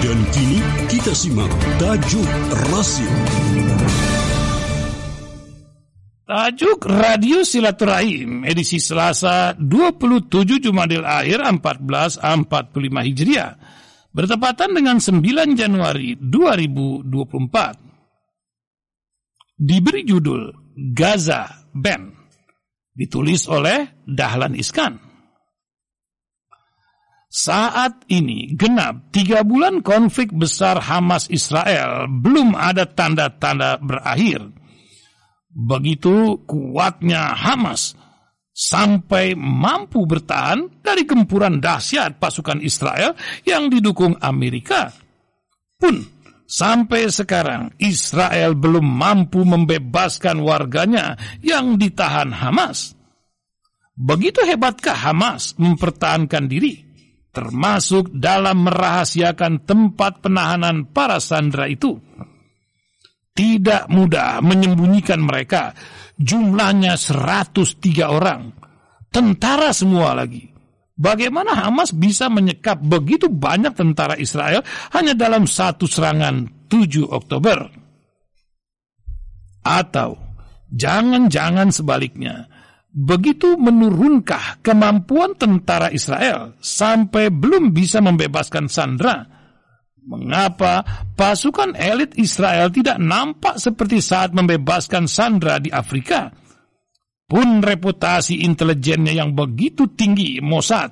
Dan kini kita simak Tajuk Rasim. Tajuk Radio Silaturahim, edisi Selasa 27 Jumadil Akhir 1445 Hijriah, bertepatan dengan 9 Januari 2024. Diberi judul Gaza Ben, ditulis oleh Dahlan Iskan. Saat ini genap 3 bulan konflik besar Hamas-Israel, belum ada tanda-tanda berakhir. Begitu kuatnya Hamas sampai mampu bertahan dari gempuran dahsyat pasukan Israel yang didukung Amerika. Pun sampai sekarang Israel belum mampu membebaskan warganya yang ditahan Hamas. Begitu hebatkah Hamas mempertahankan diri, termasuk dalam merahasiakan tempat penahanan para sandera itu? Tidak mudah menyembunyikan mereka. Jumlahnya 103 orang. Tentara semua lagi. Bagaimana Hamas bisa menyekap begitu banyak tentara Israel hanya dalam satu serangan 7 Oktober? Atau jangan-jangan sebaliknya. Begitu menurunkah kemampuan tentara Israel sampai belum bisa membebaskan sandera? Mengapa pasukan elit Israel tidak nampak seperti saat membebaskan sandera di Afrika? Pun reputasi intelijennya yang begitu tinggi, Mossad,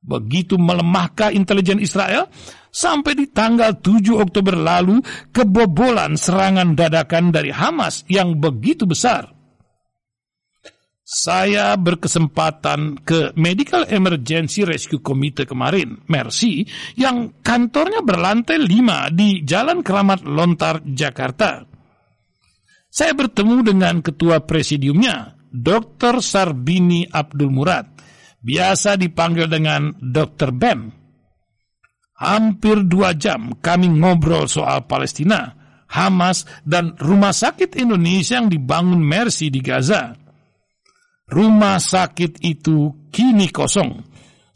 begitu melemahkah intelijen Israel? Sampai di tanggal 7 Oktober lalu, kebobolan serangan dadakan dari Hamas yang begitu besar. Saya berkesempatan ke Medical Emergency Rescue Committee kemarin, MER-C, yang kantornya berlantai 5 di Jalan Kramat Lontar, Jakarta. Saya bertemu dengan ketua presidiumnya, Dr. Sarbini Abdul Murad, biasa dipanggil dengan Dr. Ben. Hampir 2 jam kami ngobrol soal Palestina, Hamas, dan Rumah Sakit Indonesia yang dibangun MER-C di Gaza. Rumah sakit itu kini kosong.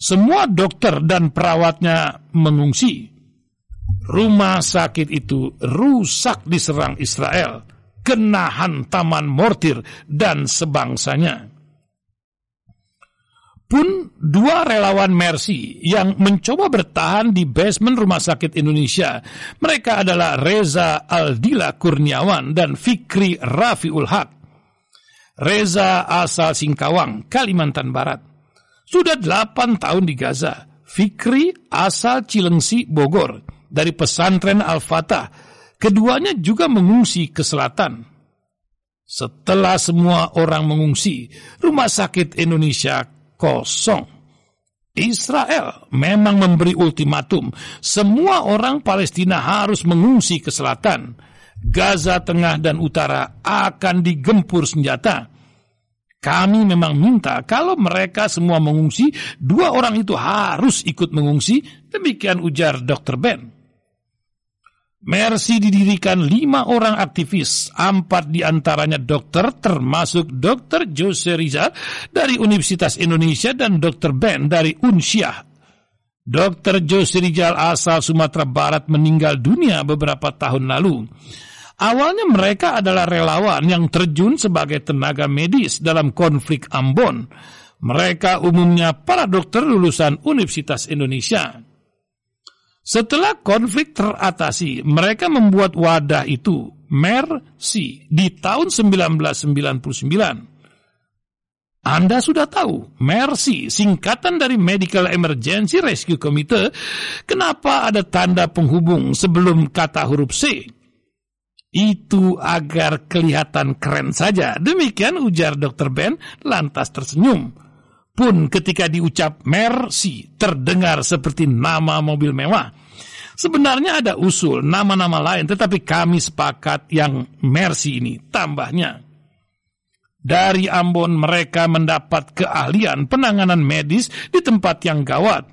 Semua dokter dan perawatnya mengungsi. Rumah sakit itu rusak diserang Israel, kena hantaman mortir dan sebangsanya. Pun 2 relawan MER-C yang mencoba bertahan di basement Rumah Sakit Indonesia. Mereka adalah Reza Aldila Kurniawan dan Fikri Rafiul Haq. Reza asal Singkawang, Kalimantan Barat. Sudah 8 tahun di Gaza. Fikri asal Cileungsi, Bogor, dari pesantren Al-Fatah. Keduanya juga mengungsi ke selatan. Setelah semua orang mengungsi, Rumah Sakit Indonesia kosong. Israel memang memberi ultimatum. Semua orang Palestina harus mengungsi ke selatan. Gaza Tengah dan Utara akan digempur senjata. Kami memang minta kalau mereka semua mengungsi, 2 orang itu harus ikut mengungsi, demikian ujar Dr. Ben. MER-C didirikan 5 orang aktivis, 4 diantaranya dokter, termasuk Dr. Jose Rizal dari Universitas Indonesia dan Dr. Ben dari UNSIAH. Dr. Jose Rizal asal Sumatera Barat meninggal dunia beberapa tahun lalu. Awalnya mereka adalah relawan yang terjun sebagai tenaga medis dalam konflik Ambon. Mereka umumnya para dokter lulusan Universitas Indonesia. Setelah konflik teratasi, mereka membuat wadah itu, MER-C, di tahun 1999. Anda sudah tahu, MER-C, singkatan dari Medical Emergency Rescue Committee, kenapa ada tanda penghubung sebelum kata huruf C? Itu agar kelihatan keren saja. Demikian ujar Dr. Ben, lantas tersenyum. Pun ketika diucap MER-C, terdengar seperti nama mobil mewah. Sebenarnya ada usul nama-nama lain, tetapi kami sepakat yang MER-C ini, tambahnya. Dari Ambon mereka mendapat keahlian penanganan medis di tempat yang gawat.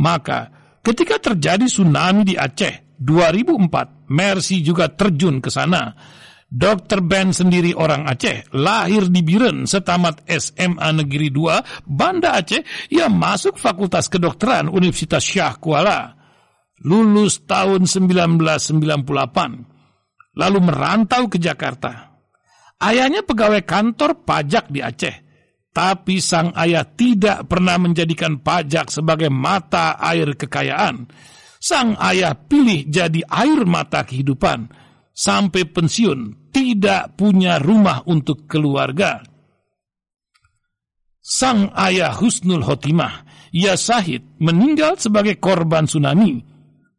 Maka ketika terjadi tsunami di Aceh 2004, MER-C juga terjun ke sana. Dr. Ben sendiri orang Aceh, lahir di Bireuen, setamat SMA Negeri 2, Banda Aceh, yang masuk Fakultas Kedokteran Universitas Syah Kuala. lulus tahun 1998, lalu merantau ke Jakarta. Ayahnya pegawai kantor pajak di Aceh, tapi sang ayah tidak pernah menjadikan pajak sebagai mata air kekayaan. Sang ayah pilih jadi air mata kehidupan. Sampai pensiun, tidak punya rumah untuk keluarga. Sang ayah husnul khotimah, ia syahid, meninggal sebagai korban tsunami,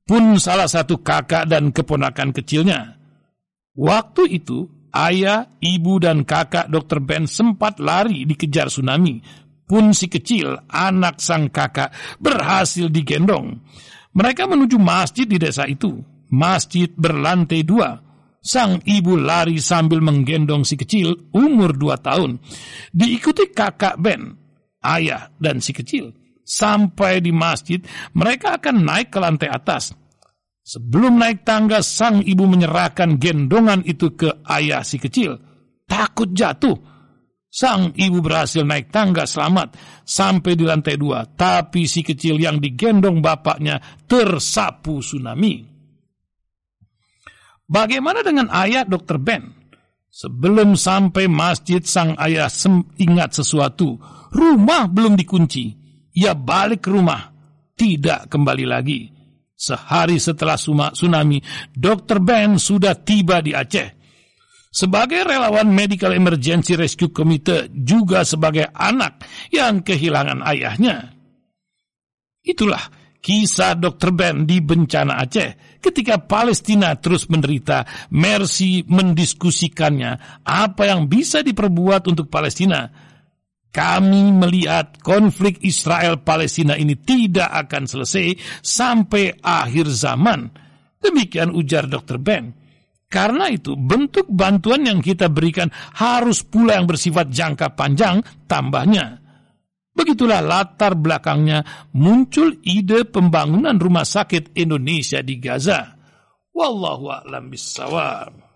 pun salah satu kakak dan keponakan kecilnya. Waktu itu, ayah, ibu, dan kakak Dr. Ben sempat lari dikejar tsunami, pun si kecil, anak sang kakak, berhasil digendong. Mereka menuju masjid di desa itu. Masjid berlantai 2. Sang ibu lari sambil menggendong si kecil umur 2 tahun. Diikuti kakak Ben, ayah, dan si kecil. Sampai di masjid, mereka akan naik ke lantai atas. Sebelum naik tangga, sang ibu menyerahkan gendongan itu ke ayah si kecil. Takut jatuh. Sang ibu berhasil naik tangga selamat sampai di lantai 2, tapi si kecil yang digendong bapaknya tersapu tsunami. Bagaimana dengan ayah Dr. Ben? Sebelum sampai masjid, sang ayah ingat sesuatu. Rumah belum dikunci. Ia balik ke rumah, tidak kembali lagi. Sehari setelah tsunami, Dr. Ben sudah tiba di Aceh. Sebagai relawan Medical Emergency Rescue Committee, juga sebagai anak yang kehilangan ayahnya. Itulah kisah Dr. Ben di bencana Aceh ketika Palestina terus menderita. MER-C mendiskusikannya apa yang bisa diperbuat untuk Palestina. Kami melihat konflik Israel-Palestina ini tidak akan selesai sampai akhir zaman. Demikian ujar Dr. Ben. Karena itu, bentuk bantuan yang kita berikan harus pula yang bersifat jangka panjang, tambahnya. Begitulah latar belakangnya muncul ide pembangunan Rumah Sakit Indonesia di Gaza. Wallahu a'lam bissawab.